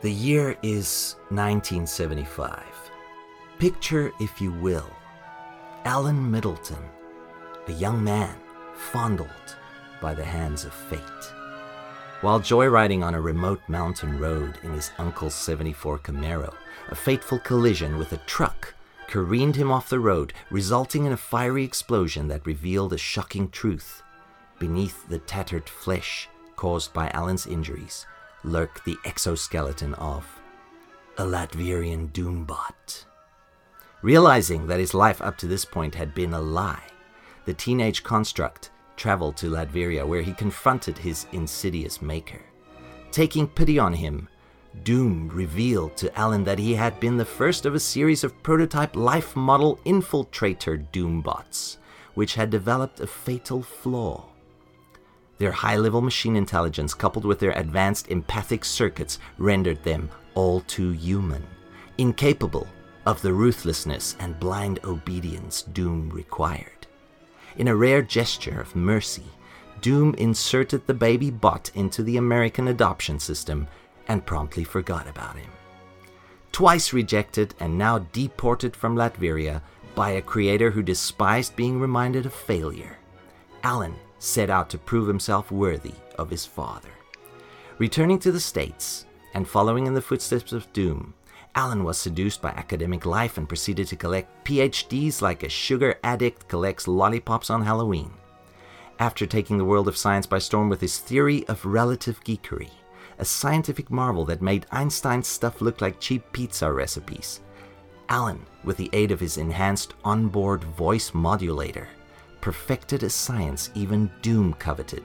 The year is 1975. Picture, if you will, Alan Middleton, a young man fondled by the hands of fate. While joyriding on a remote mountain road in his uncle's 74 Camaro, a fateful collision with a truck careened him off the road, resulting in a fiery explosion that revealed a shocking truth. Beneath the tattered flesh caused by Alan's injuries lurked the exoskeleton of a Latverian Doombot. Realizing that his life up to this point had been a lie, the teenage construct traveled to Latveria, where he confronted his insidious maker. Taking pity on him, Doom revealed to Alan that he had been the first of a series of prototype life model infiltrator Doombots, which had developed a fatal flaw. Their high-level machine intelligence, coupled with their advanced empathic circuits, rendered them all too human, incapable of the ruthlessness and blind obedience Doom required. In a rare gesture of mercy, Doom inserted the baby bot into the American adoption system and promptly forgot about him. Twice rejected and now deported from Latveria by a creator who despised being reminded of failure, Alan set out to prove himself worthy of his father. Returning to the States and following in the footsteps of Doom, Alan was seduced by academic life and proceeded to collect PhDs like a sugar addict collects lollipops on Halloween. After taking the world of science by storm with his theory of relative geekery, a scientific marvel that made Einstein's stuff look like cheap pizza recipes, Alan, with the aid of his enhanced onboard voice modulator, perfected a science even Doom coveted: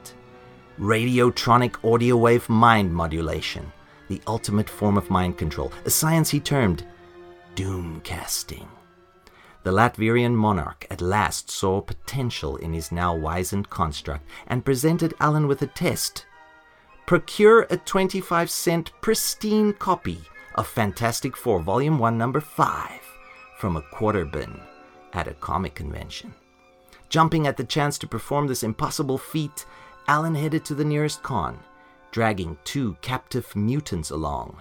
radiotronic audio wave mind modulation, the ultimate form of mind control, a science he termed Doomcasting. The Latverian monarch at last saw potential in his now wizened construct and presented Alan with a test. Procure a 25-cent pristine copy of Fantastic Four Volume 1, Number 5 from a Quarterbin at a comic convention. Jumping at the chance to perform this impossible feat, Alan headed to the nearest con, dragging two captive mutants along,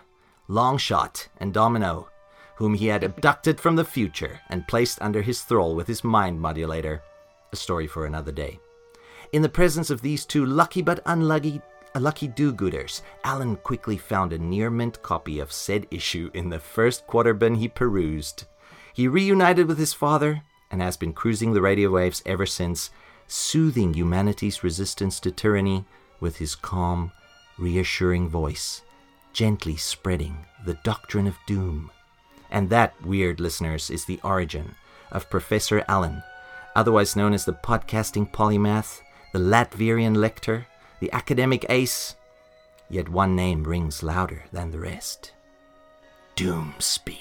Longshot and Domino, whom he had abducted from the future and placed under his thrall with his mind modulator. A story for another day. In the presence of these two lucky but unlucky do-gooders, Alan quickly found a near-mint copy of said issue in the first Quarterbin he perused. He reunited with his father and has been cruising the radio waves ever since, soothing humanity's resistance to tyranny with his calm, reassuring voice, gently spreading the doctrine of doom. And that, weird listeners, is the origin of Professor Allen, otherwise known as the podcasting polymath, the Latverian lector, the academic ace. Yet one name rings louder than the rest: Doomspeak.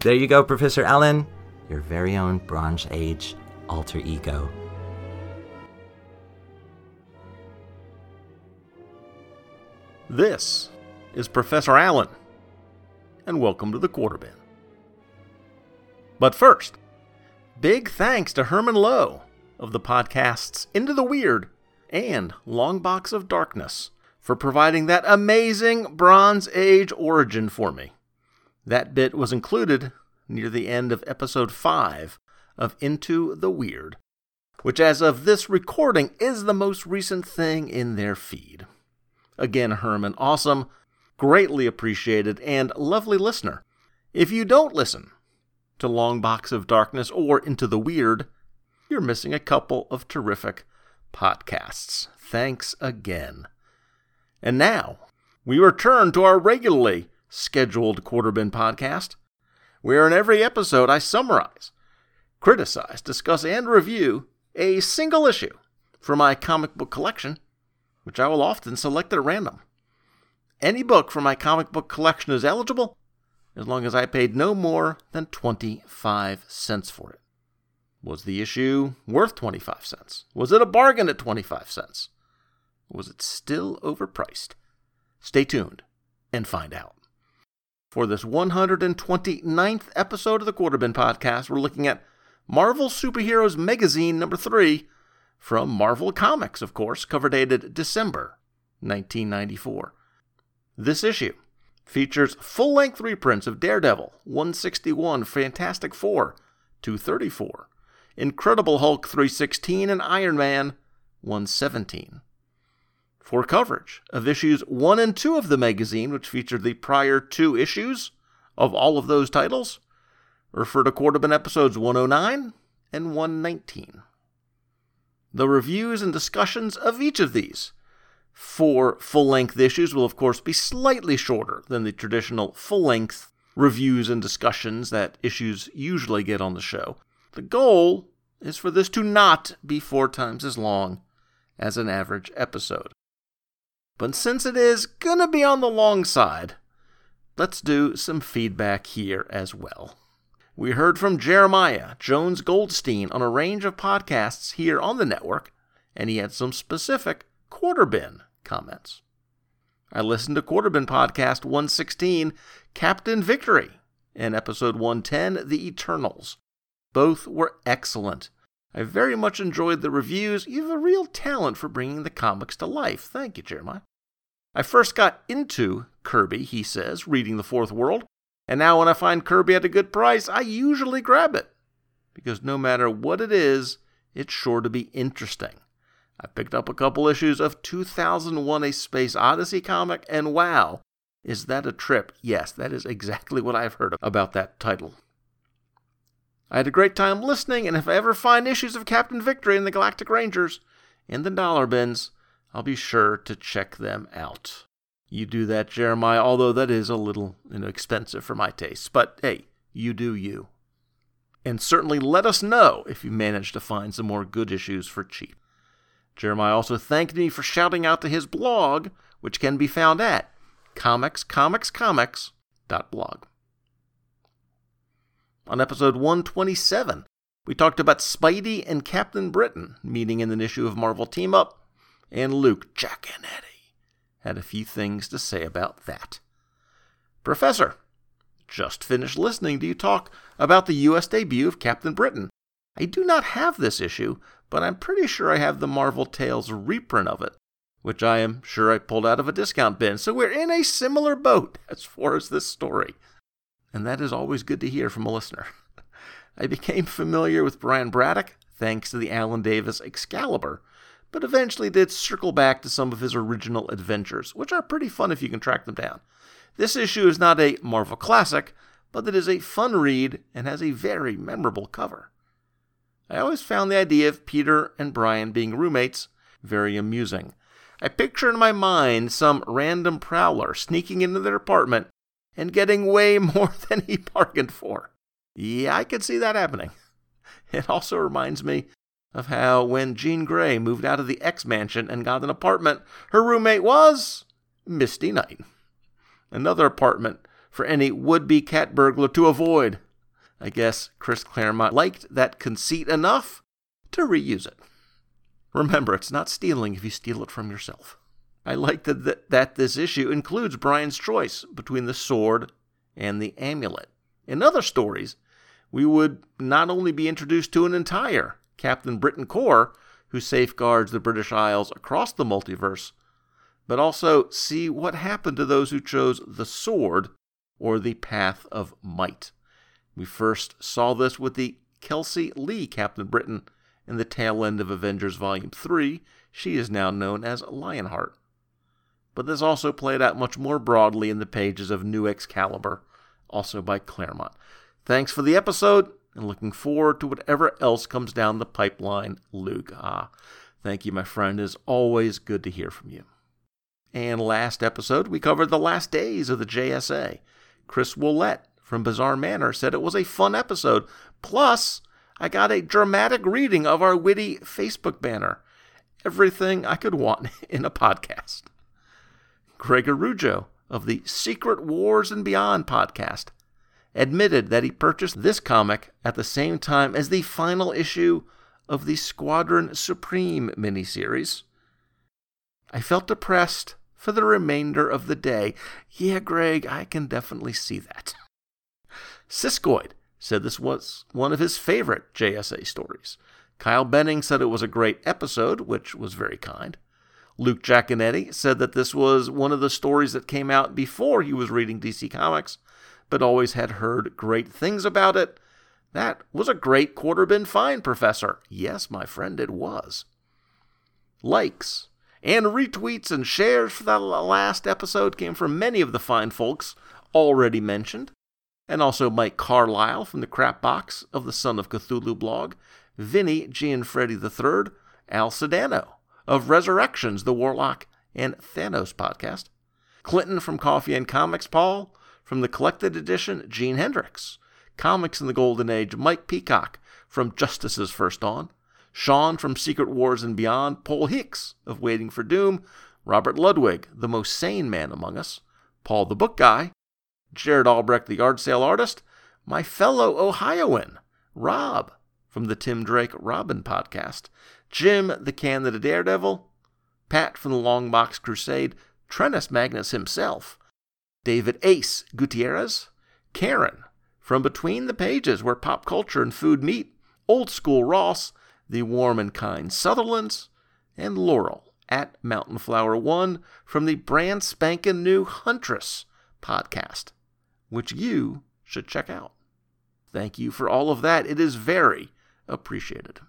There you go, Professor Allen, your very own Bronze Age alter ego. This is Professor Allen, and welcome to the Quarterbin. But first, big thanks to Herman Lowe of the podcasts Into the Weird and Long Box of Darkness for providing that amazing Bronze Age origin for me. That bit was included near the end of Episode 5 of Into the Weird, which as of this recording is the most recent thing in their feed. Again, Herman, awesome, greatly appreciated, and lovely listener. If you don't listen to Long Box of Darkness or Into the Weird, you're missing a couple of terrific podcasts. Thanks again. And now, we return to our regularly scheduled Quarterbin podcast, where in every episode I summarize, criticize, discuss, and review a single issue from my comic book collection, which I will often select at random. Any book from my comic book collection is eligible, as long as I paid no more than 25 cents for it. Was the issue worth 25 cents? Was it a bargain at 25 cents? Was it still overpriced? Stay tuned and find out. For this 129th episode of the Quarterbin Podcast, we're looking at Marvel Superheroes Magazine number 3, from Marvel Comics, of course, cover dated December 1994. This issue features full-length reprints of Daredevil, 161, Fantastic Four, 234, Incredible Hulk 316, and Iron Man 117. For coverage of issues 1 and 2 of the magazine, which featured the prior two issues of all of those titles, refer to Quarterbin episodes 109 and 119. The reviews and discussions of each of these four full-length issues will, of course, be slightly shorter than the traditional full-length reviews and discussions that issues usually get on the show. The goal is for this to not be 4 times as long as an average episode. But since it is going to be on the long side, let's do some feedback here as well. We heard from Jeremiah Jones Goldstein on a range of podcasts here on the network, and he had some specific Quarterbin comments. I listened to Quarterbin podcast 116, Captain Victory, and episode 110, The Eternals. Both were excellent. I very much enjoyed the reviews. You have a real talent for bringing the comics to life. Thank you, Jeremiah. I first got into Kirby, he says, reading The Fourth World, and now when I find Kirby at a good price, I usually grab it, because no matter what it is, it's sure to be interesting. I picked up a couple issues of 2001 A Space Odyssey comic, and wow, is that a trip? Yes, that is exactly what I've heard about that title. I had a great time listening, and if I ever find issues of Captain Victory and the Galactic Rangers in the dollar bins, I'll be sure to check them out. You do that, Jeremiah, although that is a little expensive for my taste. But hey, you do you. And certainly let us know if you manage to find some more good issues for cheap. Jeremiah also thanked me for shouting out to his blog, which can be found at comicscomicscomics.blog. On episode 127, we talked about Spidey and Captain Britain meeting in an issue of Marvel Team Up, and Luke, Jack, and Eddie had a few things to say about that. Professor, just finished listening to you talk about the U.S. debut of Captain Britain. I do not have this issue, but I'm pretty sure I have the Marvel Tales reprint of it, which I am sure I pulled out of a discount bin, so we're in a similar boat as far as this story. And that is always good to hear from a listener. I became familiar with Brian Braddock thanks to the Alan Davis Excalibur, but eventually did circle back to some of his original adventures, which are pretty fun if you can track them down. This issue is not a Marvel classic, but it is a fun read and has a very memorable cover. I always found the idea of Peter and Brian being roommates very amusing. I picture in my mind some random prowler sneaking into their apartment and getting way more than he bargained for. Yeah, I could see that happening. It also reminds me of how when Jean Grey moved out of the X-Mansion and got an apartment, her roommate was Misty Knight. Another apartment for any would-be cat burglar to avoid. I guess Chris Claremont liked that conceit enough to reuse it. Remember, it's not stealing if you steal it from yourself. I like that this issue includes Brian's choice between the sword and the amulet. In other stories, we would not only be introduced to an entire Captain Britain Corps, who safeguards the British Isles across the multiverse, but also see what happened to those who chose the sword or the path of might. We first saw this with the Kelsey Lee Captain Britain in the tail end of Avengers Volume 3. She is now known as Lionheart. But this also played out much more broadly in the pages of New Excalibur, also by Claremont. Thanks for the episode, and looking forward to whatever else comes down the pipeline, Luke. Thank you, my friend. It is always good to hear from you. And last episode, we covered the last days of the JSA. Chris Willett from Bizarre Manor said it was a fun episode. Plus, I got a dramatic reading of our witty Facebook banner. Everything I could want in a podcast. Greg Arujo of the Secret Wars and Beyond podcast admitted that he purchased this comic at the same time as the final issue of the Squadron Supreme miniseries. I felt depressed for the remainder of the day. Yeah, Greg, I can definitely see that. Siskoid said this was one of his favorite JSA stories. Kyle Benning said it was a great episode, which was very kind. Luke Giaconetti said that this was one of the stories that came out before he was reading DC Comics, but always had heard great things about it. That was a great Quarterbin find, Professor. Yes, my friend, it was. Likes and retweets and shares for that last episode came from many of the fine folks already mentioned, and also Mike Carlisle from the Crap Box of the Son of Cthulhu blog, Vinny Gianfreddi III, Al Sedano of Resurrections, the Warlock and Thanos podcast, Clinton from Coffee and Comics, Paul from the Collected Edition, Gene Hendricks, Comics in the Golden Age, Mike Peacock from Justice's First Dawn, Sean from Secret Wars and Beyond, Paul Hicks of Waiting for Doom, Robert Ludwig, the most sane man among us, Paul the Book Guy, Jared Albrecht, the yard sale artist, my fellow Ohioan, Rob from the Tim Drake Robin podcast, Jim, the Canada Daredevil, Pat from the Long Box Crusade, Trennis Magnus himself, David Ace Gutierrez, Karen from Between the Pages, where pop culture and food meet, Old School Ross, the Warm and Kind Sutherlands, and Laurel at Mountain Flower One from the brand spankin' new Huntress podcast, which you should check out. Thank you for all of that. It is very appreciated.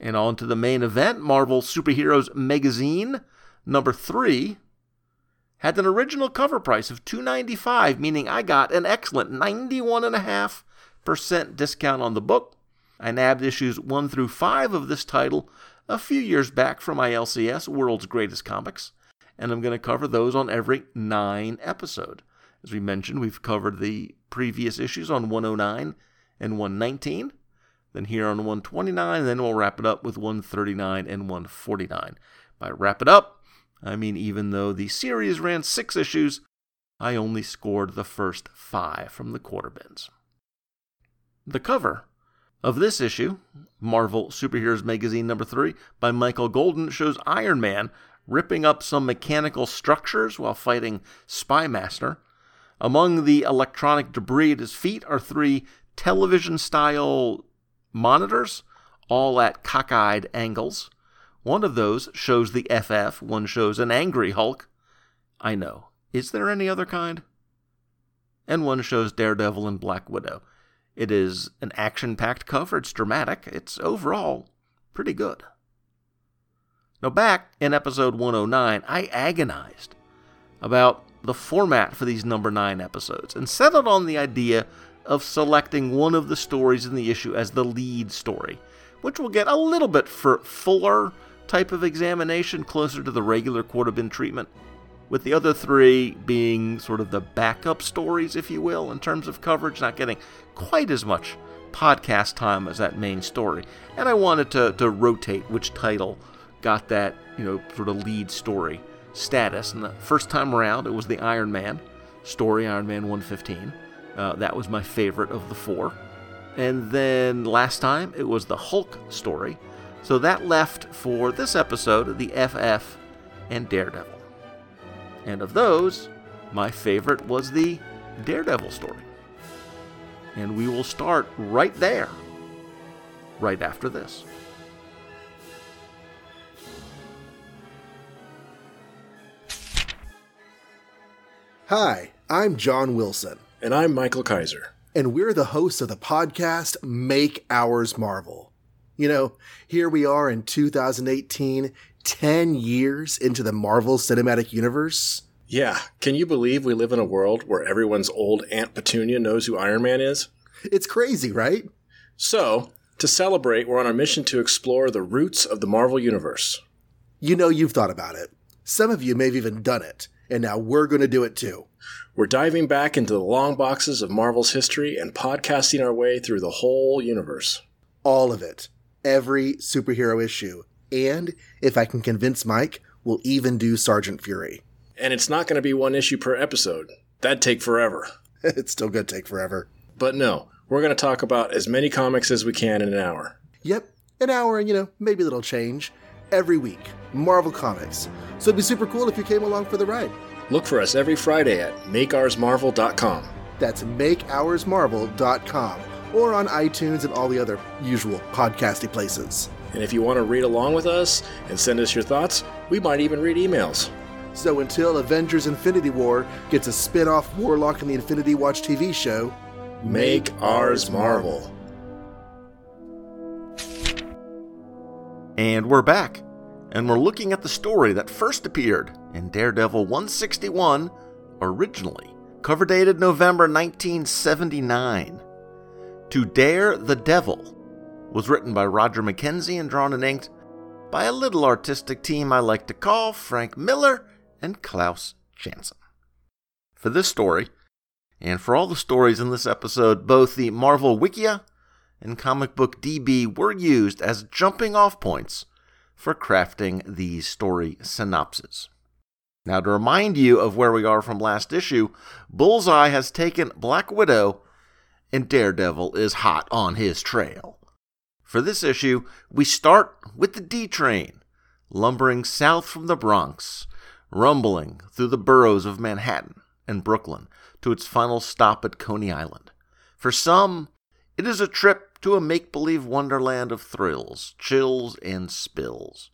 And on to the main event. Marvel Superheroes Magazine, number 3, had an original cover price of $2.95, meaning I got an excellent 91.5% discount on the book. I nabbed issues 1 through 5 of this title a few years back from my LCS, World's Greatest Comics, and I'm going to cover those on every 9 episode. As we mentioned, we've covered the previous issues on 109 and 119. Then here on 129, and then we'll wrap it up with 139 and 149. By wrap it up, I mean even though the series ran 6 issues, I only scored the first 5 from the Quarterbins. The cover of this issue, Marvel Superheroes Magazine number 3, by Michael Golden, shows Iron Man ripping up some mechanical structures while fighting Spymaster. Among the electronic debris at his feet are 3 television-style monitors, all at cockeyed angles. One of those shows the FF, one shows an angry Hulk. I know. Is there any other kind? And one shows Daredevil and Black Widow. It is an action-packed cover. It's dramatic. It's overall pretty good. Now back in episode 109, I agonized about the format for these number 9 episodes and settled on the idea of selecting one of the stories in the issue as the lead story, which will get a little bit fuller type of examination closer to the regular Quarterbin treatment, with the other 3 being sort of the backup stories, if you will, in terms of coverage, not getting quite as much podcast time as that main story. And I wanted to rotate which title got that, sort of lead story status. And the first time around, it was the Iron Man story, Iron Man 115. That was my favorite of the 4. And then last time, it was the Hulk story. So that left for this episode, the FF and Daredevil. And of those, my favorite was the Daredevil story. And we will start right there, right after this. Hi, I'm John Wilson. And I'm Michael Kaiser. And we're the hosts of the podcast, Make Ours Marvel. Here we are in 2018, 10 years into the Marvel Cinematic Universe. Yeah, can you believe we live in a world where everyone's old Aunt Petunia knows who Iron Man is? It's crazy, right? So, to celebrate, we're on our mission to explore the roots of the Marvel Universe. You've thought about it. Some of you may have even done it. And now we're going to do it too. We're diving back into the long boxes of Marvel's history and podcasting our way through the whole universe. All of it. Every superhero issue. And, if I can convince Mike, we'll even do Sergeant Fury. And it's not going to be one issue per episode. That'd take forever. It's still going to take forever. But no, we're going to talk about as many comics as we can in an hour. Yep, an hour and, maybe a little change. Every week, Marvel Comics. So it'd be super cool if you came along for the ride. Look for us every Friday at makeoursmarvel.com. That's makeoursmarvel.com, or on iTunes and all the other usual podcasty places. And if you want to read along with us and send us your thoughts, we might even read emails. So until Avengers Infinity War gets a spin-off Warlock and the Infinity Watch TV show, Make Ours Marvel. And we're back. And we're looking at the story that first appeared in Daredevil 161 originally, cover dated November 1979. To Dare the Devil was written by Roger McKenzie and drawn and inked by a little artistic team I like to call Frank Miller and Klaus Janson. For this story, and for all the stories in this episode, both the Marvel Wikia and Comic Book DB were used as jumping off points for crafting the story synopsis. Now, to remind you of where we are from last issue, Bullseye has taken Black Widow, and Daredevil is hot on his trail. For this issue, we start with the D train, lumbering south from the Bronx, rumbling through the boroughs of Manhattan and Brooklyn to its final stop at Coney Island. For some, it is a trip to a make-believe wonderland of thrills, chills, and spills.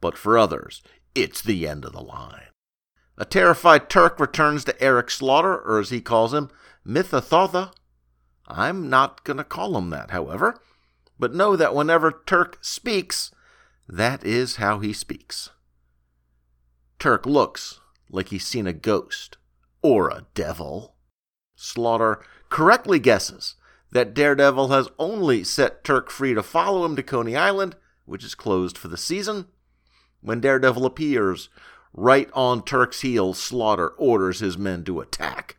But for others, it's the end of the line. A terrified Turk returns to Eric Slaughter, or as he calls him, Mythathotha. I'm not going to call him that, however. But know that whenever Turk speaks, that is how he speaks. Turk looks like he's seen a ghost, or a devil. Slaughter correctly guesses that Daredevil has only set Turk free to follow him to Coney Island, which is closed for the season. When Daredevil appears, right on Turk's heels, Slaughter orders his men to attack.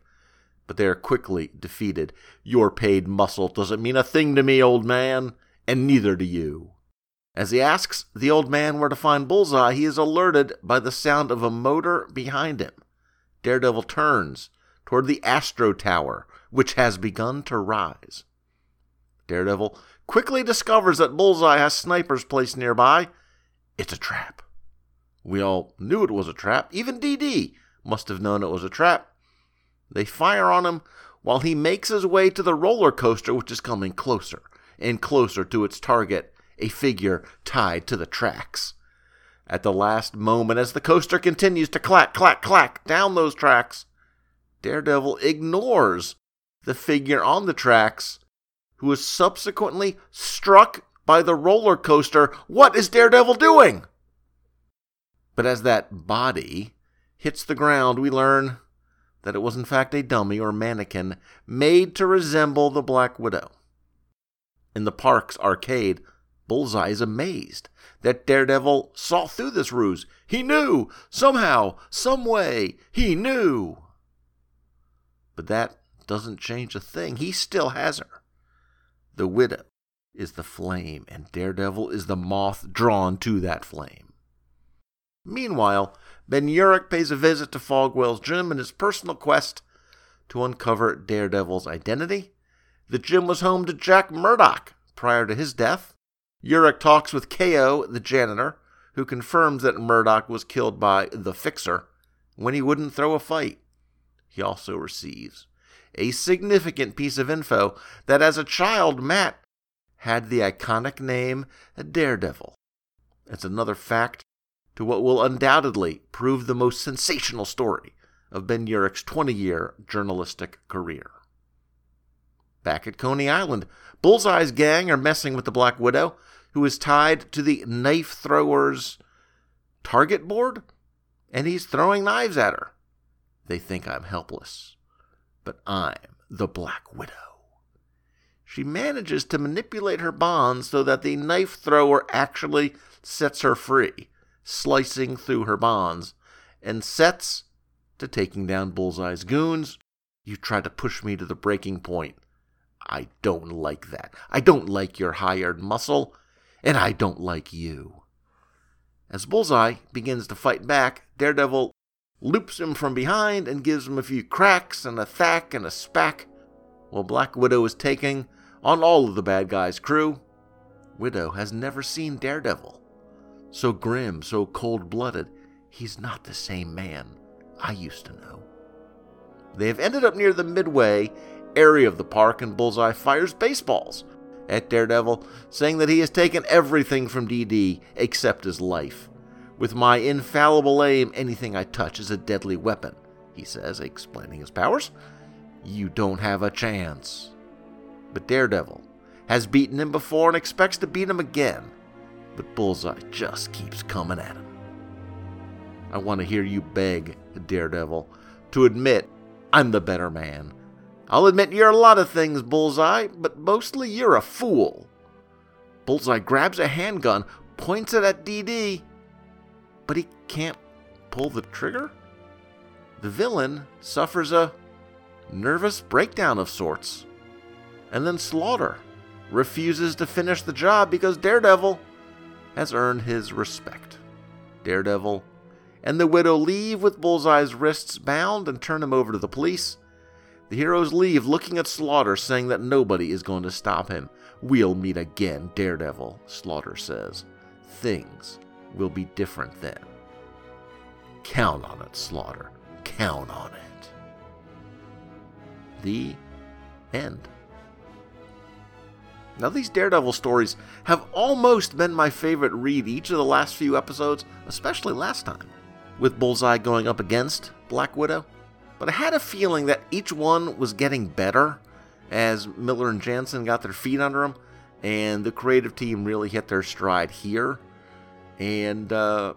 But they are quickly defeated. Your paid muscle doesn't mean a thing to me, old man, and neither do you. As he asks the old man where to find Bullseye, he is alerted by the sound of a motor behind him. Daredevil turns toward the Astro Tower, which has begun to rise. Daredevil quickly discovers that Bullseye has snipers placed nearby. It's a trap. We all knew it was a trap. Even DD must have known it was a trap. They fire on him while he makes his way to the roller coaster, which is coming closer and closer to its target, a figure tied to the tracks. At the last moment, as the coaster continues to clack, clack, clack down those tracks, Daredevil ignores the figure on the tracks, who is subsequently struck by the roller coaster. What is Daredevil doing? But as that body hits the ground, we learn that it was in fact a dummy or mannequin made to resemble the Black Widow. In the park's arcade, Bullseye is amazed that Daredevil saw through this ruse. He knew! Somehow, some way, he knew! But that doesn't change a thing. He still has her. The Widow is the flame, and Daredevil is the moth drawn to that flame. Meanwhile, Ben Urich pays a visit to Fogwell's gym in his personal quest to uncover Daredevil's identity. The gym was home to Jack Murdock prior to his death. Urich talks with KO, the janitor, who confirms that Murdock was killed by the Fixer when he wouldn't throw a fight. He also receives a significant piece of info that as a child, Matt had the iconic name Daredevil. It's another fact to what will undoubtedly prove the most sensational story of Ben Urich's 20-year journalistic career. Back at Coney Island, Bullseye's gang are messing with the Black Widow, who is tied to the knife thrower's target board, and he's throwing knives at her. They think I'm helpless, but I'm the Black Widow. She manages to manipulate her bonds so that the knife thrower actually sets her free, slicing through her bonds, and sets to taking down Bullseye's goons. You tried to push me to the breaking point. I don't like that. I don't like your hired muscle, and I don't like you. As Bullseye begins to fight back, Daredevil loops him from behind and gives him a few cracks and a thack and a spack while Black Widow is taking on all of the bad guy's crew. Widow has never seen Daredevil. So grim, so cold-blooded, he's not the same man I used to know. They have ended up near the midway area of the park, and Bullseye fires baseballs at Daredevil, saying that he has taken everything from DD except his life. With my infallible aim, anything I touch is a deadly weapon, he says, explaining his powers. You don't have a chance. But Daredevil has beaten him before and expects to beat him again, but Bullseye just keeps coming at him. I want to hear you beg, Daredevil, to admit I'm the better man. I'll admit you're a lot of things, Bullseye, but mostly you're a fool. Bullseye grabs a handgun, points it at DD, but he can't pull the trigger. The villain suffers a nervous breakdown of sorts. And then Slaughter refuses to finish the job because Daredevil has earned his respect. Daredevil and the Widow leave with Bullseye's wrists bound and turn him over to the police. The heroes leave looking at Slaughter, saying that nobody is going to stop him. We'll meet again, Daredevil, Slaughter says. Things will be different then. Count on it, Slaughter. Count on it. The end. Now, these Daredevil stories have almost been my favorite read each of the last few episodes, especially last time, with Bullseye going up against Black Widow. But I had a feeling that each one was getting better as Miller and Janson got their feet under them, and the creative team really hit their stride here. And that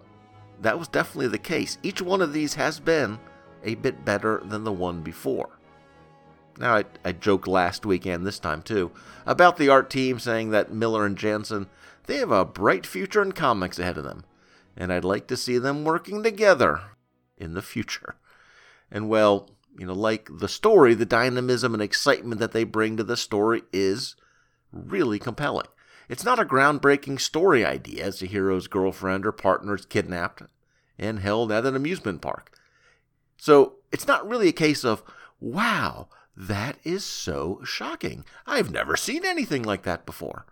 was definitely the case. Each one of these has been a bit better than the one before. Now, I joked last weekend, this time too, about the art team, saying that Miller and Janson, they have a bright future in comics ahead of them, and I'd like to see them working together in the future. And well, you know, like the story, the dynamism and excitement that they bring to the story is really compelling. It's not a groundbreaking story idea as the hero's girlfriend or partner is kidnapped and held at an amusement park. So it's not really a case of, wow, that is so shocking. I've never seen anything like that before.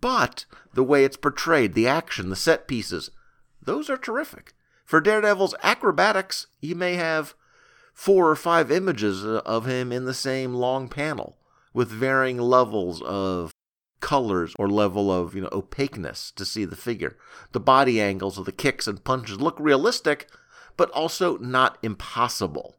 But the way it's portrayed, the action, the set pieces, those are terrific. For Daredevil's acrobatics, you may have 4 or 5 images of him in the same long panel with varying levels of colors or level of, you know, opaqueness to see the figure. The body angles of the kicks and punches look realistic, but also not impossible.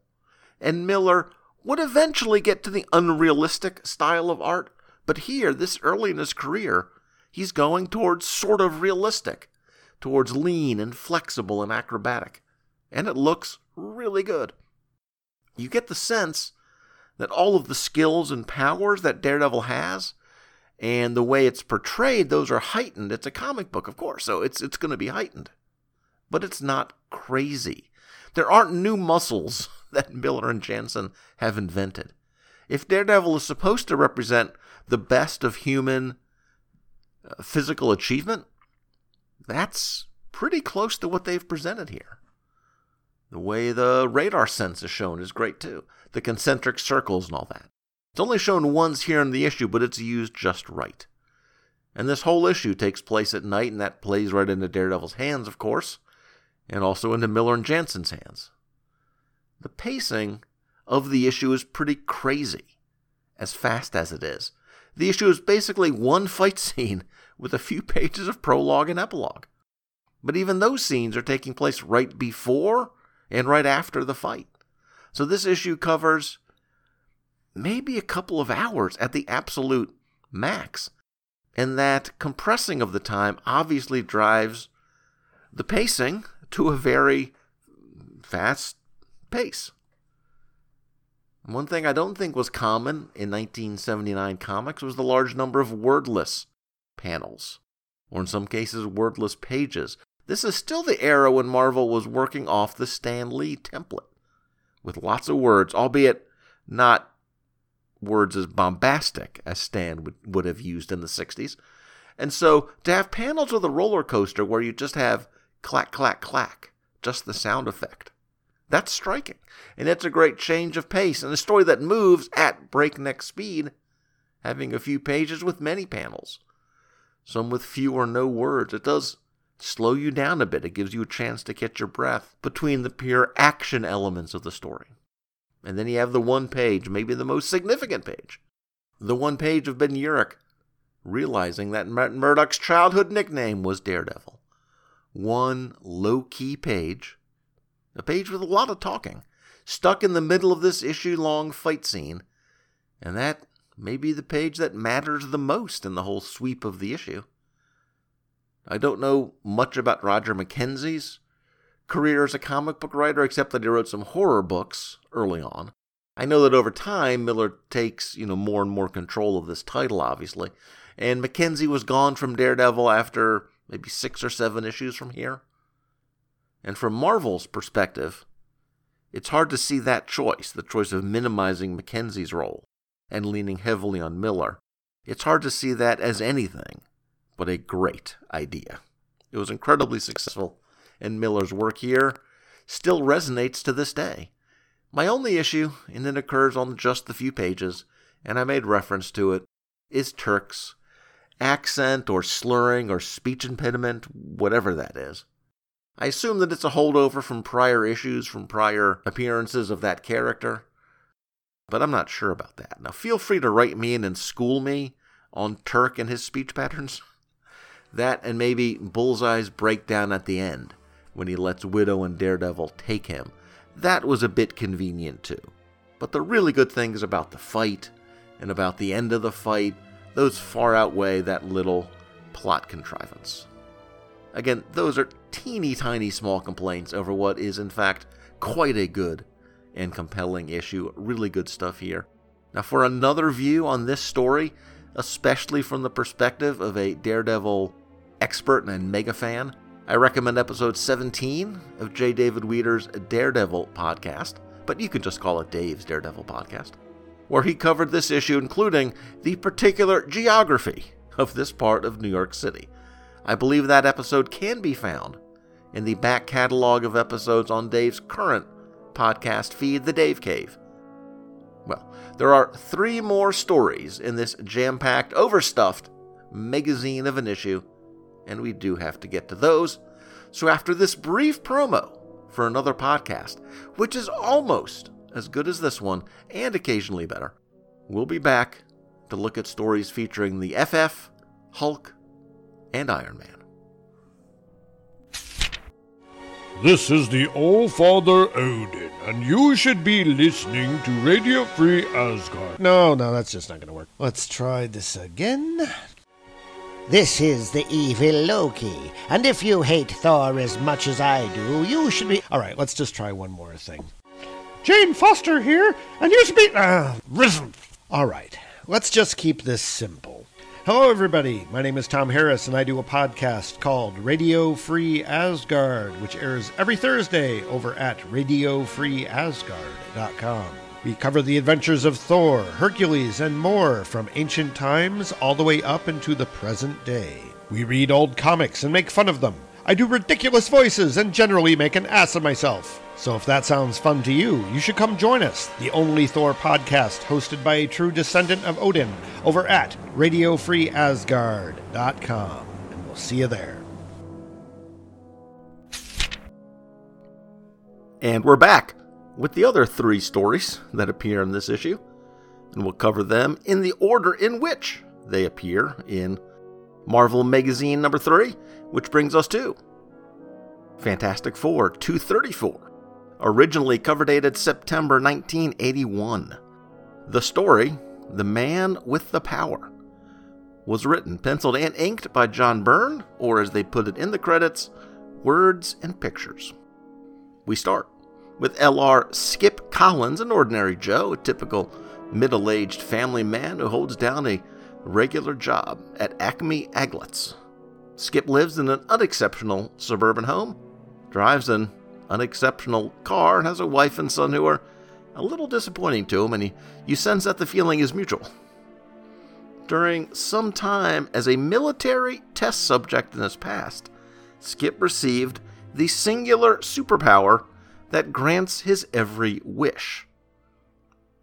And Miller would eventually get to the unrealistic style of art, but here, this early in his career, he's going towards sort of realistic, towards lean and flexible and acrobatic, and it looks really good. You get the sense that all of the skills and powers that Daredevil has, and the way it's portrayed, those are heightened. It's a comic book, of course, so it's going to be heightened, but it's not crazy. There aren't new muscles that Miller and Janson have invented. If Daredevil is supposed to represent the best of human physical achievement, that's pretty close to what they've presented here. The way the radar sense is shown is great too. The concentric circles and all that. It's only shown once here in the issue, but it's used just right. And this whole issue takes place at night, and that plays right into Daredevil's hands, of course, and also into Miller and Janson's hands. The pacing of the issue is pretty crazy, as fast as it is. The issue is basically one fight scene with a few pages of prologue and epilogue. But even those scenes are taking place right before and right after the fight. So this issue covers maybe a couple of hours at the absolute max. And that compressing of the time obviously drives the pacing to a very fast pace. One thing I don't think was common in 1979 comics was the large number of wordless panels, or in some cases wordless pages. This is still the era when Marvel was working off the Stan Lee template, with lots of words, albeit not words as bombastic as Stan would have used in the 60s. And so to have panels with a roller coaster where you just have clack, clack, clack, just the sound effect, that's striking, and it's a great change of pace, and a story that moves at breakneck speed, having a few pages with many panels, some with few or no words. It does slow you down a bit. It gives you a chance to catch your breath between the pure action elements of the story. And then you have the one page, maybe the most significant page, the one page of Ben Urich realizing that Murdock's childhood nickname was Daredevil. One low-key page, a page with a lot of talking, stuck in the middle of this issue-long fight scene, and that may be the page that matters the most in the whole sweep of the issue. I don't know much about Roger Mackenzie's career as a comic book writer, except that he wrote some horror books early on. I know that over time, Miller takes, more and more control of this title, obviously, and Mackenzie was gone from Daredevil after maybe 6 or 7 issues from here. And from Marvel's perspective, it's hard to see that choice, the choice of minimizing Mackenzie's role and leaning heavily on Miller. It's hard to see that as anything but a great idea. It was incredibly successful, and Miller's work here still resonates to this day. My only issue, and it occurs on just the few pages, and I made reference to it, is Turk's accent or slurring or speech impediment, whatever that is. I assume that it's a holdover from prior issues, from prior appearances of that character, but I'm not sure about that. Now, feel free to write me in and school me on Turk and his speech patterns. That and maybe Bullseye's breakdown at the end when he lets Widow and Daredevil take him. That was a bit convenient too. But the really good things about the fight and about the end of the fight, those far outweigh that little plot contrivance. Again, those are teeny tiny small complaints over what is in fact quite a good and compelling issue. Really good stuff here. Now for another view on this story, especially from the perspective of a Daredevil expert and mega fan, I recommend episode 17 of J. David Weeder's Daredevil podcast, but you can just call it Dave's Daredevil podcast, where he covered this issue, including the particular geography of this part of New York City. I believe that episode can be found in the back catalog of episodes on Dave's current podcast feed, The Dave Cave. Well, there are 3 more stories in this jam-packed, overstuffed magazine of an issue, and we do have to get to those. So after this brief promo for another podcast, which is almost as good as this one, and occasionally better, we'll be back to look at stories featuring the FF, Hulk, and Iron Man. This is the Old Father Odin, and you should be listening to Radio Free Asgard. No, that's just not going to work. Let's try this again. This is the evil Loki, and if you hate Thor as much as I do, you should be... All right, let's just try one more thing. Jane Foster here, and you should be... Risen. All right, let's just keep this simple. Hello, everybody. My name is Tom Harris, and I do a podcast called Radio Free Asgard, which airs every Thursday over at RadioFreeAsgard.com. We cover the adventures of Thor, Hercules, and more from ancient times all the way up into the present day. We read old comics and make fun of them. I do ridiculous voices and generally make an ass of myself. So if that sounds fun to you, you should come join us, the only Thor podcast hosted by a true descendant of Odin, over at RadioFreeAsgard.com. And we'll see you there. And we're back with the other 3 stories that appear in this issue, and we'll cover them in the order in which they appear in Marvel Magazine number 3, which brings us to Fantastic Four 234, originally cover dated September 1981. The story, The Man with the Power, was written, penciled, and inked by John Byrne, or as they put it in the credits, words and pictures. We start with LR Skip Collins, an ordinary Joe, a typical middle-aged family man who holds down a regular job at Acme Aglets. Skip lives in an unexceptional suburban home, drives an unexceptional car, and has a wife and son who are a little disappointing to him, and you sense that the feeling is mutual. During some time as a military test subject in his past, Skip received the singular superpower that grants his every wish.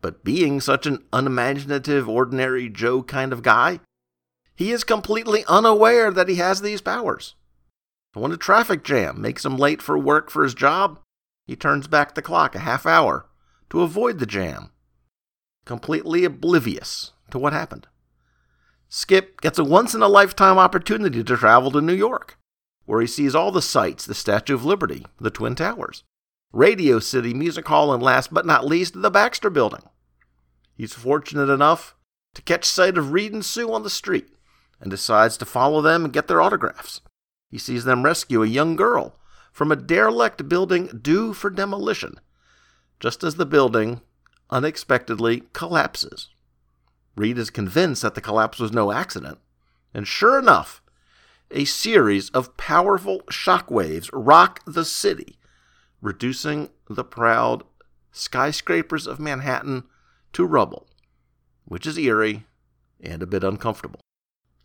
But being such an unimaginative, ordinary Joe kind of guy, he is completely unaware that he has these powers. When a traffic jam makes him late for work for his job, he turns back the clock a half hour to avoid the jam, completely oblivious to what happened. Skip gets a once-in-a-lifetime opportunity to travel to New York, where he sees all the sights, the Statue of Liberty, the Twin Towers, Radio City, Music Hall, and last but not least, the Baxter Building. He's fortunate enough to catch sight of Reed and Sue on the street and decides to follow them and get their autographs. He sees them rescue a young girl from a derelict building due for demolition, just as the building unexpectedly collapses. Reed is convinced that the collapse was no accident, and sure enough, a series of powerful shockwaves rock the city, reducing the proud skyscrapers of Manhattan to rubble, which is eerie and a bit uncomfortable.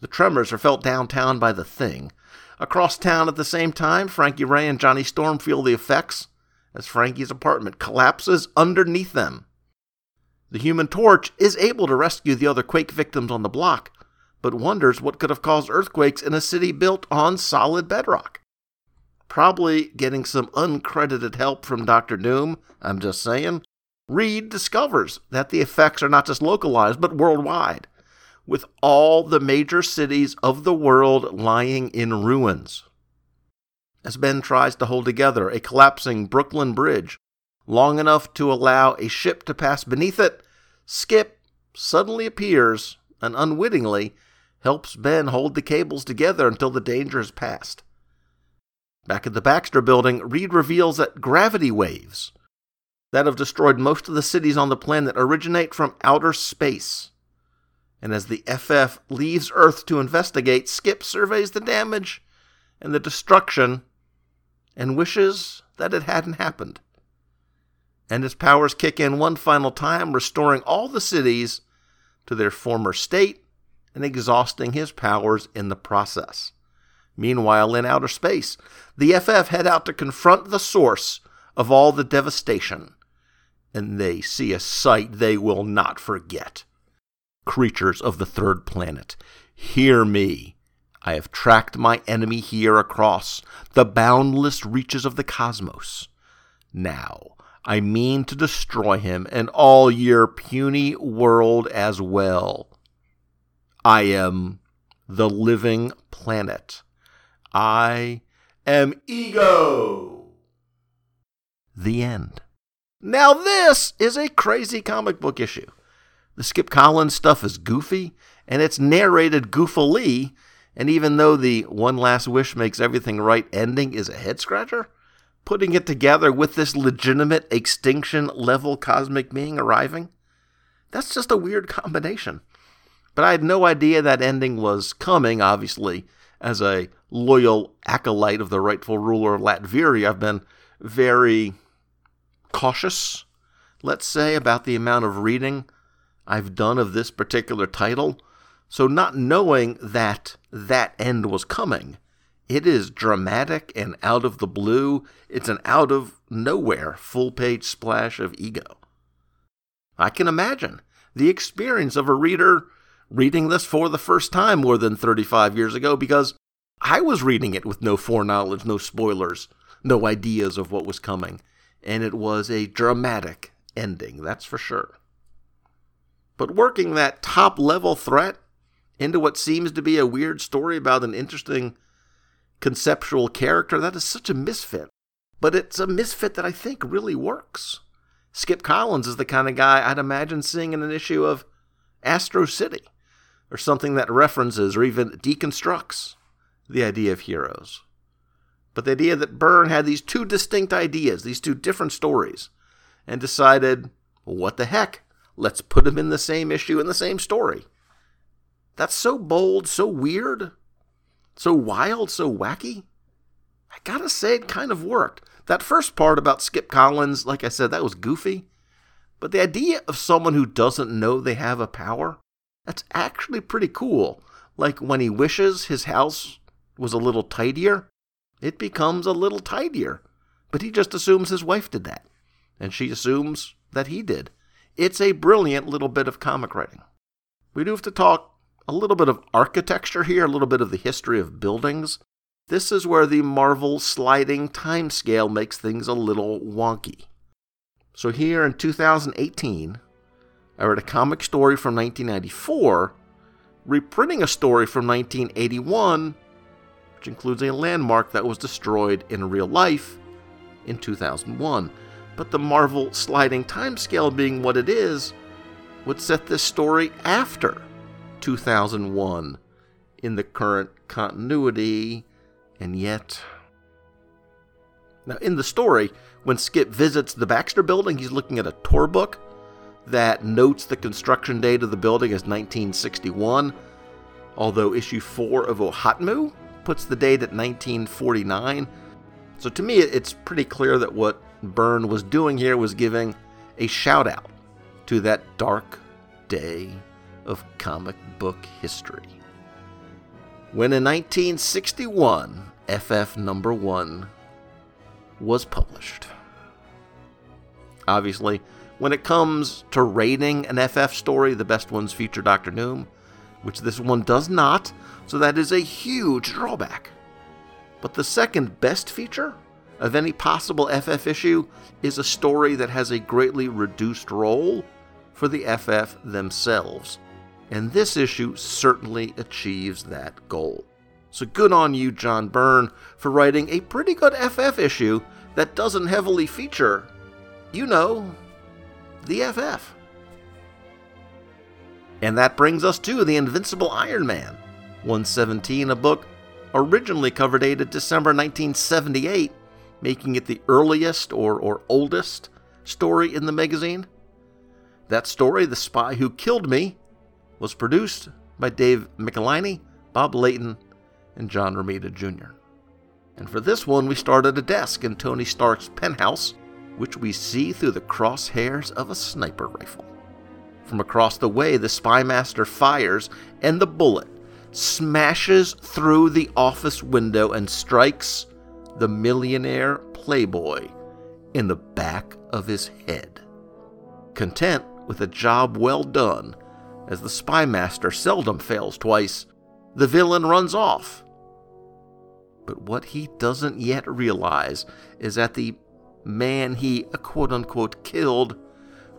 The tremors are felt downtown by the Thing. Across town at the same time, Frankie Ray and Johnny Storm feel the effects as Frankie's apartment collapses underneath them. The Human Torch is able to rescue the other quake victims on the block, but wonders what could have caused earthquakes in a city built on solid bedrock. Probably getting some uncredited help from Dr. Doom, I'm just saying. Reed discovers that the effects are not just localized, but worldwide, with all the major cities of the world lying in ruins. As Ben tries to hold together a collapsing Brooklyn Bridge long enough to allow a ship to pass beneath it, Skip suddenly appears and unwittingly helps Ben hold the cables together until the danger is past. Back at the Baxter Building, Reed reveals that gravity waves that have destroyed most of the cities on the planet originate from outer space. And as the FF leaves Earth to investigate, Skip surveys the damage and the destruction and wishes that it hadn't happened. And his powers kick in one final time, restoring all the cities to their former state and exhausting his powers in the process. Meanwhile, in outer space, the FF head out to confront the source of all the devastation, and they see a sight they will not forget. Creatures of the third planet, hear me. I have tracked my enemy here across the boundless reaches of the cosmos. Now, I mean to destroy him and all your puny world as well. I am the living planet. I am EGO. The end. Now this is a crazy comic book issue. The Skip Collins stuff is goofy, and it's narrated goofily, and even though the One Last Wish Makes Everything Right ending is a head-scratcher, putting it together with this legitimate extinction-level cosmic being arriving, that's just a weird combination. But I had no idea that ending was coming, obviously. As a loyal acolyte of the rightful ruler of Latveria, I've been very cautious, let's say, about the amount of reading I've done of this particular title, so not knowing that that end was coming, it is dramatic and out of the blue. It's an out of nowhere full-page splash of ego. I can imagine the experience of a reader reading this for the first time more than 35 years ago, because I was reading it with no foreknowledge, no spoilers, no ideas of what was coming, and it was a dramatic ending, that's for sure. But working that top-level threat into what seems to be a weird story about an interesting conceptual character, that is such a misfit. But it's a misfit that I think really works. Skip Collins is the kind of guy I'd imagine seeing in an issue of Astro City, or something that references or even deconstructs the idea of heroes. But the idea that Byrne had these two distinct ideas, these two different stories, and decided, what the heck? Let's put them in the same issue and the same story. That's so bold, so weird, so wild, so wacky. I gotta say, it kind of worked. That first part about Skip Collins, like I said, that was goofy. But the idea of someone who doesn't know they have a power, that's actually pretty cool. Like when he wishes his house was a little tidier, it becomes a little tidier. But he just assumes his wife did that, and she assumes that he did. It's a brilliant little bit of comic writing. We do have to talk a little bit of architecture here, a little bit of the history of buildings. This is where the Marvel sliding time scale makes things a little wonky. So here in 2018, I read a comic story from 1994 reprinting a story from 1981, which includes a landmark that was destroyed in real life in 2001. But the Marvel sliding timescale being what it is, would set this story after 2001 in the current continuity, and yet... Now, in the story, when Skip visits the Baxter Building, he's looking at a tour book that notes the construction date of the building as 1961, although issue 4 of Ohatmu puts the date at 1949. So to me, it's pretty clear that what Byrne was doing here was giving a shout-out to that dark day of comic book history, when in 1961, FF number 1 was published. Obviously, when it comes to rating an FF story, the best ones feature Dr. Doom, which this one does not, so that is a huge drawback. But the second best feature of any possible FF issue is a story that has a greatly reduced role for the FF themselves. And this issue certainly achieves that goal. So good on you, John Byrne, for writing a pretty good FF issue that doesn't heavily feature, you know, the FF. And that brings us to The Invincible Iron Man, 117, a book originally cover dated December 1978, making it the earliest or oldest story in the magazine. That story, The Spy Who Killed Me, was produced by Dave Michelinie, Bob Layton, and John Romita Jr. And for this one, we start at a desk in Tony Stark's penthouse, which we see through the crosshairs of a sniper rifle. From across the way, the Spymaster fires, and the bullet smashes through the office window and strikes the millionaire playboy in the back of his head. Content with a job well done, as the Spymaster seldom fails twice, the villain runs off. But what he doesn't yet realize is that the man he quote-unquote killed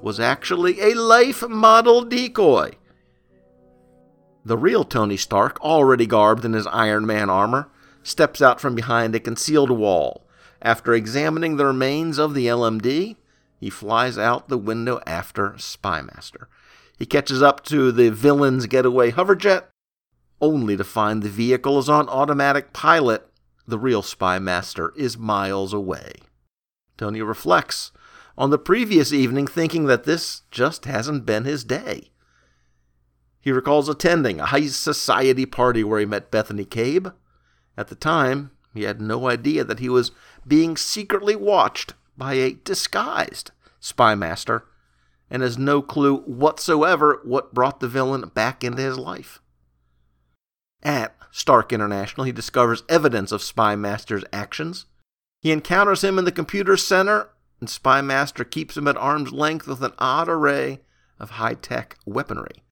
was actually a life model decoy. The real Tony Stark, already garbed in his Iron Man armor, steps out from behind a concealed wall. After examining the remains of the LMD, he flies out the window after Spymaster. He catches up to the villain's getaway hoverjet, only to find the vehicle is on automatic pilot. The real Spymaster is miles away. Tony reflects on the previous evening, thinking that this just hasn't been his day. He recalls attending a high society party where he met Bethany Cabe. At the time, he had no idea that he was being secretly watched by a disguised Spymaster, and has no clue whatsoever what brought the villain back into his life. At Stark International, he discovers evidence of Spymaster's actions. He encounters him in the computer center, and Spymaster keeps him at arm's length with an odd array of high-tech weaponry.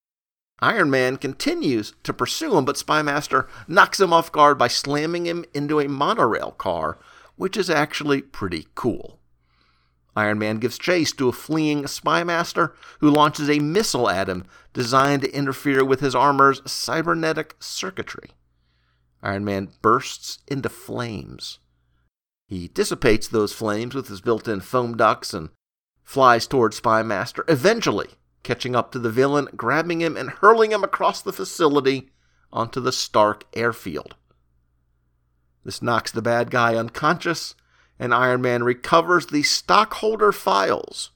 Iron Man continues to pursue him, but Spymaster knocks him off guard by slamming him into a monorail car, which is actually pretty cool. Iron Man gives chase to a fleeing Spymaster who launches a missile at him designed to interfere with his armor's cybernetic circuitry. Iron Man bursts into flames. He dissipates those flames with his built-in foam ducts and flies towards Spymaster, eventually catching up to the villain, grabbing him, and hurling him across the facility onto the Stark airfield. This knocks the bad guy unconscious, and Iron Man recovers the stockholder files,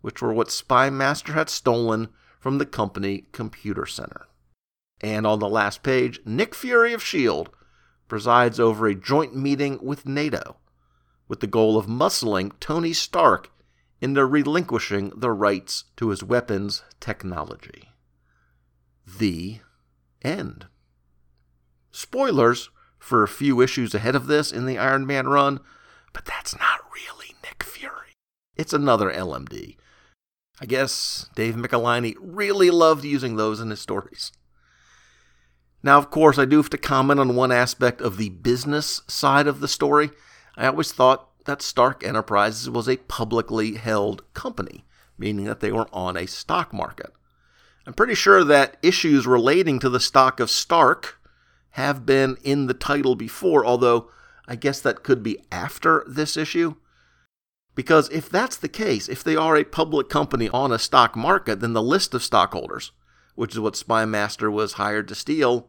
which were what Spymaster had stolen from the company computer center. And on the last page, Nick Fury of S.H.I.E.L.D. presides over a joint meeting with NATO, with the goal of muscling Tony Stark into relinquishing the rights to his weapons technology. The end. Spoilers for a few issues ahead of this in the Iron Man run, but that's not really Nick Fury. It's another LMD. I guess Dave Michelinie really loved using those in his stories. Now, of course, I do have to comment on one aspect of the business side of the story. I always thought that Stark Enterprises was a publicly held company, meaning that they were on a stock market. I'm pretty sure that issues relating to the stock of Stark have been in the title before, although I guess that could be after this issue. Because if that's the case, if they are a public company on a stock market, then the list of stockholders, which is what Spymaster was hired to steal,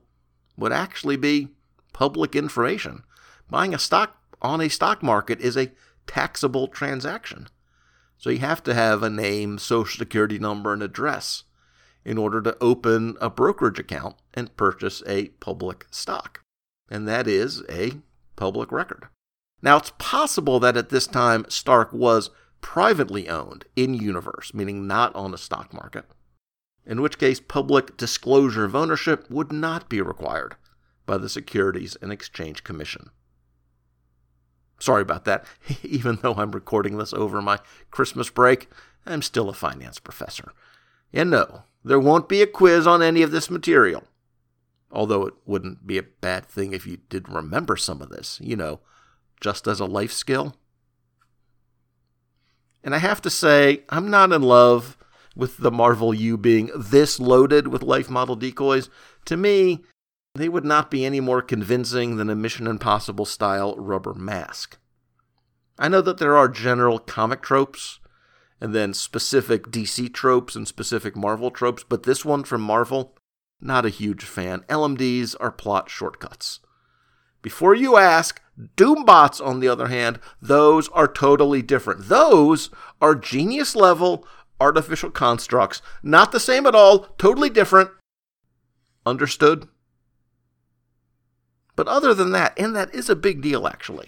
would actually be public information. Buying a stock on a stock market is a taxable transaction. So you have to have a name, social security number, and address in order to open a brokerage account and purchase a public stock. And that is a public record. Now, it's possible that at this time, Stark was privately owned in-universe, meaning not on a stock market, in which case public disclosure of ownership would not be required by the Securities and Exchange Commission. Sorry about that. Even though I'm recording this over my Christmas break, I'm still a finance professor. And no, there won't be a quiz on any of this material. Although it wouldn't be a bad thing if you did remember some of this, you know, just as a life skill. And I have to say, I'm not in love with the Marvel U being this loaded with life model decoys. To me, they would not be any more convincing than a Mission Impossible-style rubber mask. I know that there are general comic tropes, and then specific DC tropes and specific Marvel tropes, but this one from Marvel, not a huge fan. LMDs are plot shortcuts. Before you ask, Doombots, on the other hand, those are totally different. Those are genius-level artificial constructs. Not the same at all, totally different. Understood? But other than that, and that is a big deal, actually.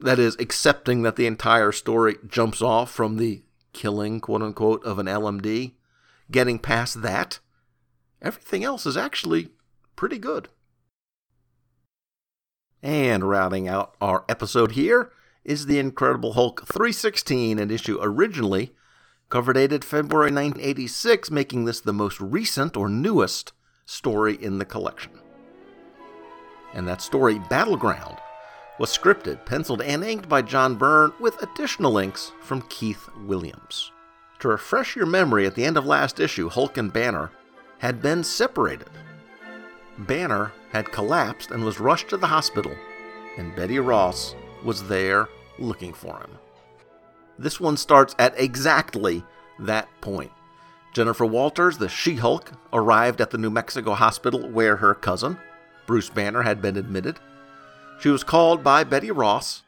That is, accepting that the entire story jumps off from the killing, quote-unquote, of an LMD. Getting past that, everything else is actually pretty good. And rounding out our episode here is The Incredible Hulk 316, an issue originally cover dated February 1986, making this the most recent or newest story in the collection. And that story, Battleground, was scripted, penciled, and inked by John Byrne with additional inks from Keith Williams. To refresh your memory, at the end of last issue, Hulk and Banner had been separated. Banner had collapsed and was rushed to the hospital, and Betty Ross was there looking for him. This one starts at exactly that point. Jennifer Walters, the She-Hulk, arrived at the New Mexico hospital where her cousin, Bruce Banner, had been admitted. She was called by Betty Ross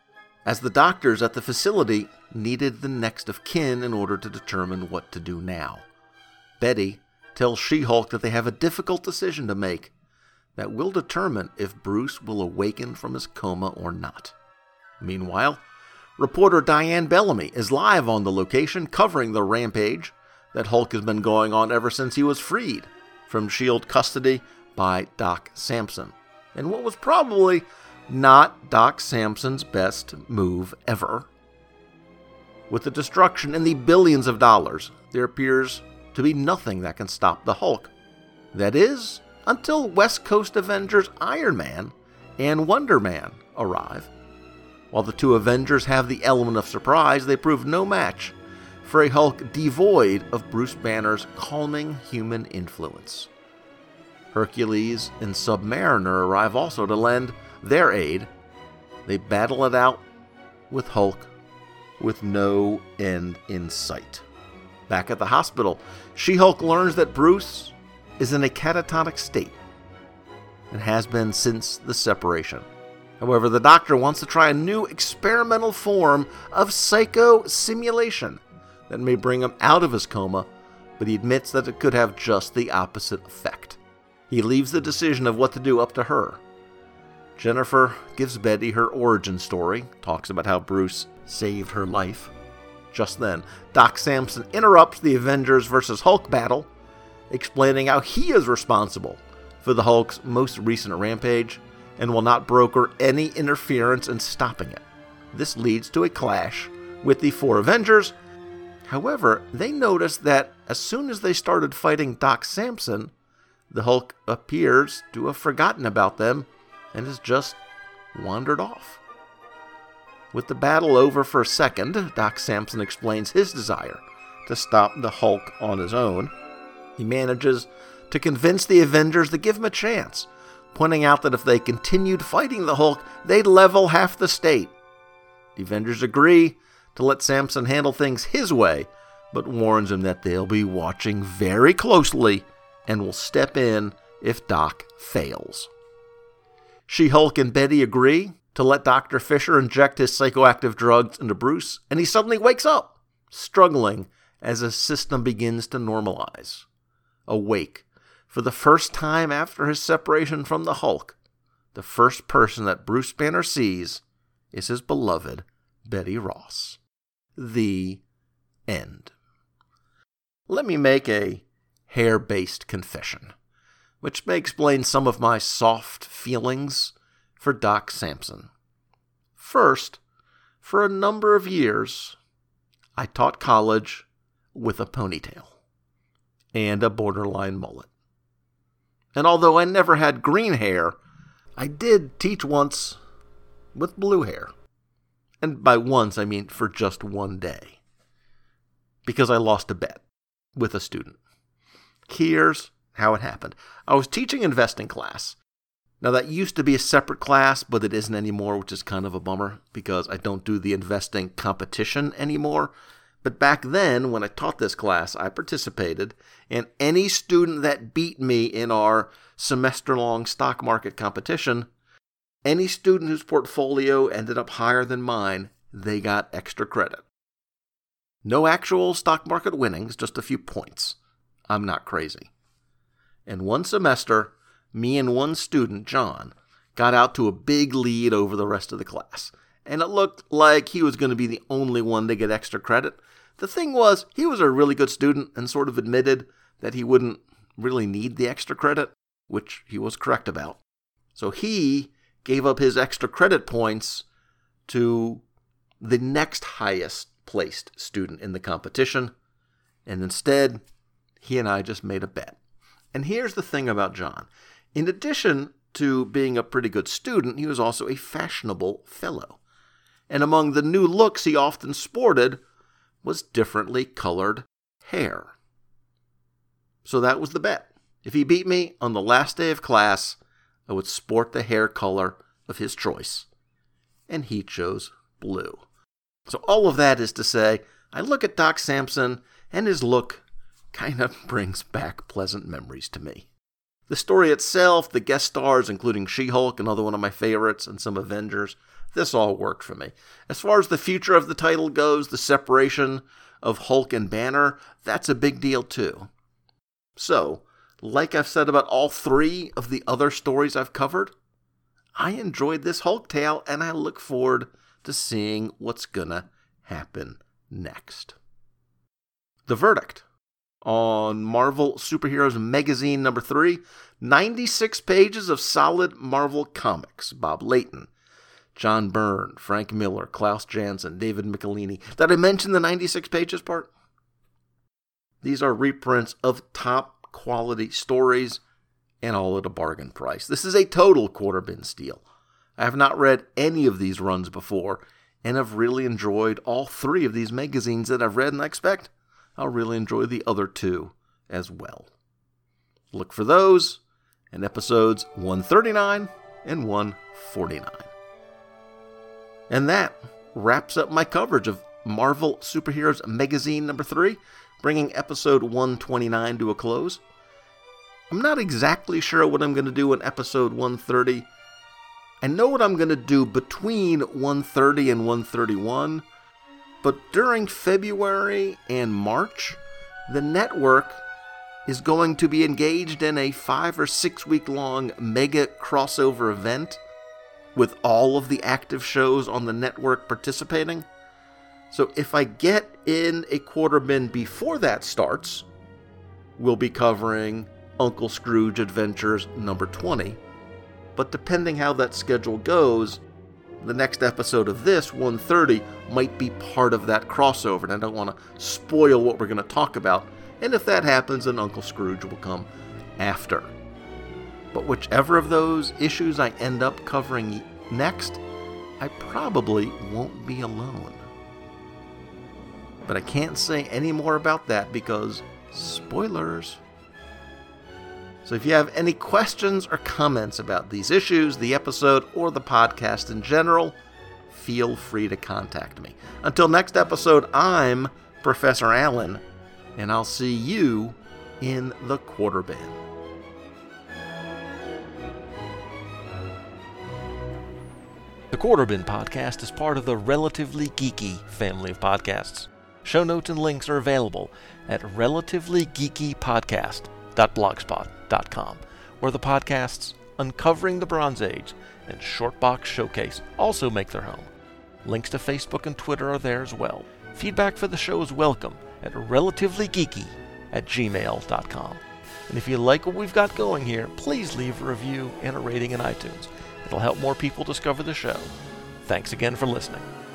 as the doctors at the facility needed the next of kin in order to determine what to do now. Betty tells She-Hulk that they have a difficult decision to make that will determine if Bruce will awaken from his coma or not. Meanwhile, reporter Diane Bellamy is live on the location covering the rampage that Hulk has been going on ever since he was freed from S.H.I.E.L.D. custody by Doc Samson, and what was probably not Doc Samson's best move ever. With the destruction in the billions of dollars, there appears to be nothing that can stop the Hulk. That is, until West Coast Avengers Iron Man and Wonder Man arrive. While the two Avengers have the element of surprise, they prove no match for a Hulk devoid of Bruce Banner's calming human influence. Hercules and Submariner arrive also to lend their aid. They battle it out with Hulk with no end in sight. Back at the hospital, She-Hulk learns that Bruce is in a catatonic state and has been since the separation. However, the doctor wants to try a new experimental form of psychosimulation that may bring him out of his coma, but he admits that it could have just the opposite effect. He leaves the decision of what to do up to her. Jennifer gives Betty her origin story, talks about how Bruce saved her life. Just then, Doc Samson interrupts the Avengers versus Hulk battle, explaining how he is responsible for the Hulk's most recent rampage and will not broker any interference in stopping it. This leads to a clash with the four Avengers. However, they notice that as soon as they started fighting Doc Samson, the Hulk appears to have forgotten about them and has just wandered off. With the battle over for a second, Doc Samson explains his desire to stop the Hulk on his own, He manages to convince the Avengers to give him a chance, pointing out that if they continued fighting the Hulk, they'd level half the state. The Avengers agree to let Samson handle things his way, but warns him that they'll be watching very closely and will step in if Doc fails. She-Hulk and Betty agree to let Dr. Fisher inject his psychoactive drugs into Bruce, and he suddenly wakes up, struggling as his system begins to normalize. Awake, for the first time after his separation from the Hulk, the first person that Bruce Banner sees is his beloved Betty Ross. The end. Let me make a hair-based confession, which may explain some of my soft feelings for Doc Samson. First, for a number of years, I taught college with a ponytail and a borderline mullet. And although I never had green hair, I did teach once with blue hair. And by once, I mean for just one day, because I lost a bet with a student. Here's how it happened. I was teaching investing class. Now, that used to be a separate class, but it isn't anymore, which is kind of a bummer because I don't do the investing competition anymore. But back then, when I taught this class, I participated, and any student that beat me in our semester-long stock market competition, any student whose portfolio ended up higher than mine, they got extra credit. No actual stock market winnings, just a few points. I'm not crazy. And one semester, me and one student, John, got out to a big lead over the rest of the class. And it looked like he was going to be the only one to get extra credit. The thing was, he was a really good student and sort of admitted that he wouldn't really need the extra credit, which he was correct about. So he gave up his extra credit points to the next highest placed student in the competition. And instead, he and I just made a bet. And here's the thing about John. In addition to being a pretty good student, he was also a fashionable fellow. And among the new looks he often sported was differently colored hair. So that was the bet. If he beat me on the last day of class, I would sport the hair color of his choice. And he chose blue. So all of that is to say, I look at Doc Samson and his look kind of brings back pleasant memories to me. The story itself, the guest stars, including She-Hulk, another one of my favorites, and some Avengers, this all worked for me. As far as the future of the title goes, the separation of Hulk and Banner, that's a big deal too. So, like I've said about all three of the other stories I've covered, I enjoyed this Hulk tale, and I look forward to seeing what's gonna happen next. The verdict. On Marvel Superheroes Magazine number 3, 96 pages of solid Marvel comics. Bob Layton, John Byrne, Frank Miller, Klaus Janson, Dave Michelinie. Did I mention the 96 pages part? These are reprints of top quality stories and all at a bargain price. This is a total Quarterbin steal. I have not read any of these runs before and have really enjoyed all three of these magazines that I've read, and I expect I'll really enjoy the other two as well. Look for those in episodes 139 and 149. And that wraps up my coverage of Marvel Superheroes Magazine number 3, bringing episode 129 to a close. I'm not exactly sure what I'm going to do in episode 130. I know what I'm going to do between 130 and 131. But during February and March, the network is going to be engaged in a 5 or 6 week long mega crossover event with all of the active shows on the network participating. So if I get in a Quarterbin before that starts, we'll be covering Uncle Scrooge Adventures number 20. But depending how that schedule goes, the next episode of this, 130, might be part of that crossover, and I don't want to spoil what we're going to talk about. And if that happens, then Uncle Scrooge will come after. But whichever of those issues I end up covering next, I probably won't be alone. But I can't say any more about that because spoilers. So if you have any questions or comments about these issues, the episode, or the podcast in general, feel free to contact me. Until next episode, I'm Professor Allen, and I'll see you in the Quarterbin. The Quarterbin podcast is part of the Relatively Geeky family of podcasts. Show notes and links are available at relativelygeekypodcast.blogspot.com, where the podcasts Uncovering the Bronze Age and Shortbox Showcase also make their home. Links to Facebook and Twitter are there as well. Feedback for the show is welcome at relativelygeeky@gmail.com. And if you like what we've got going here, please leave a review and a rating in iTunes. It'll help more people discover the show. Thanks again for listening.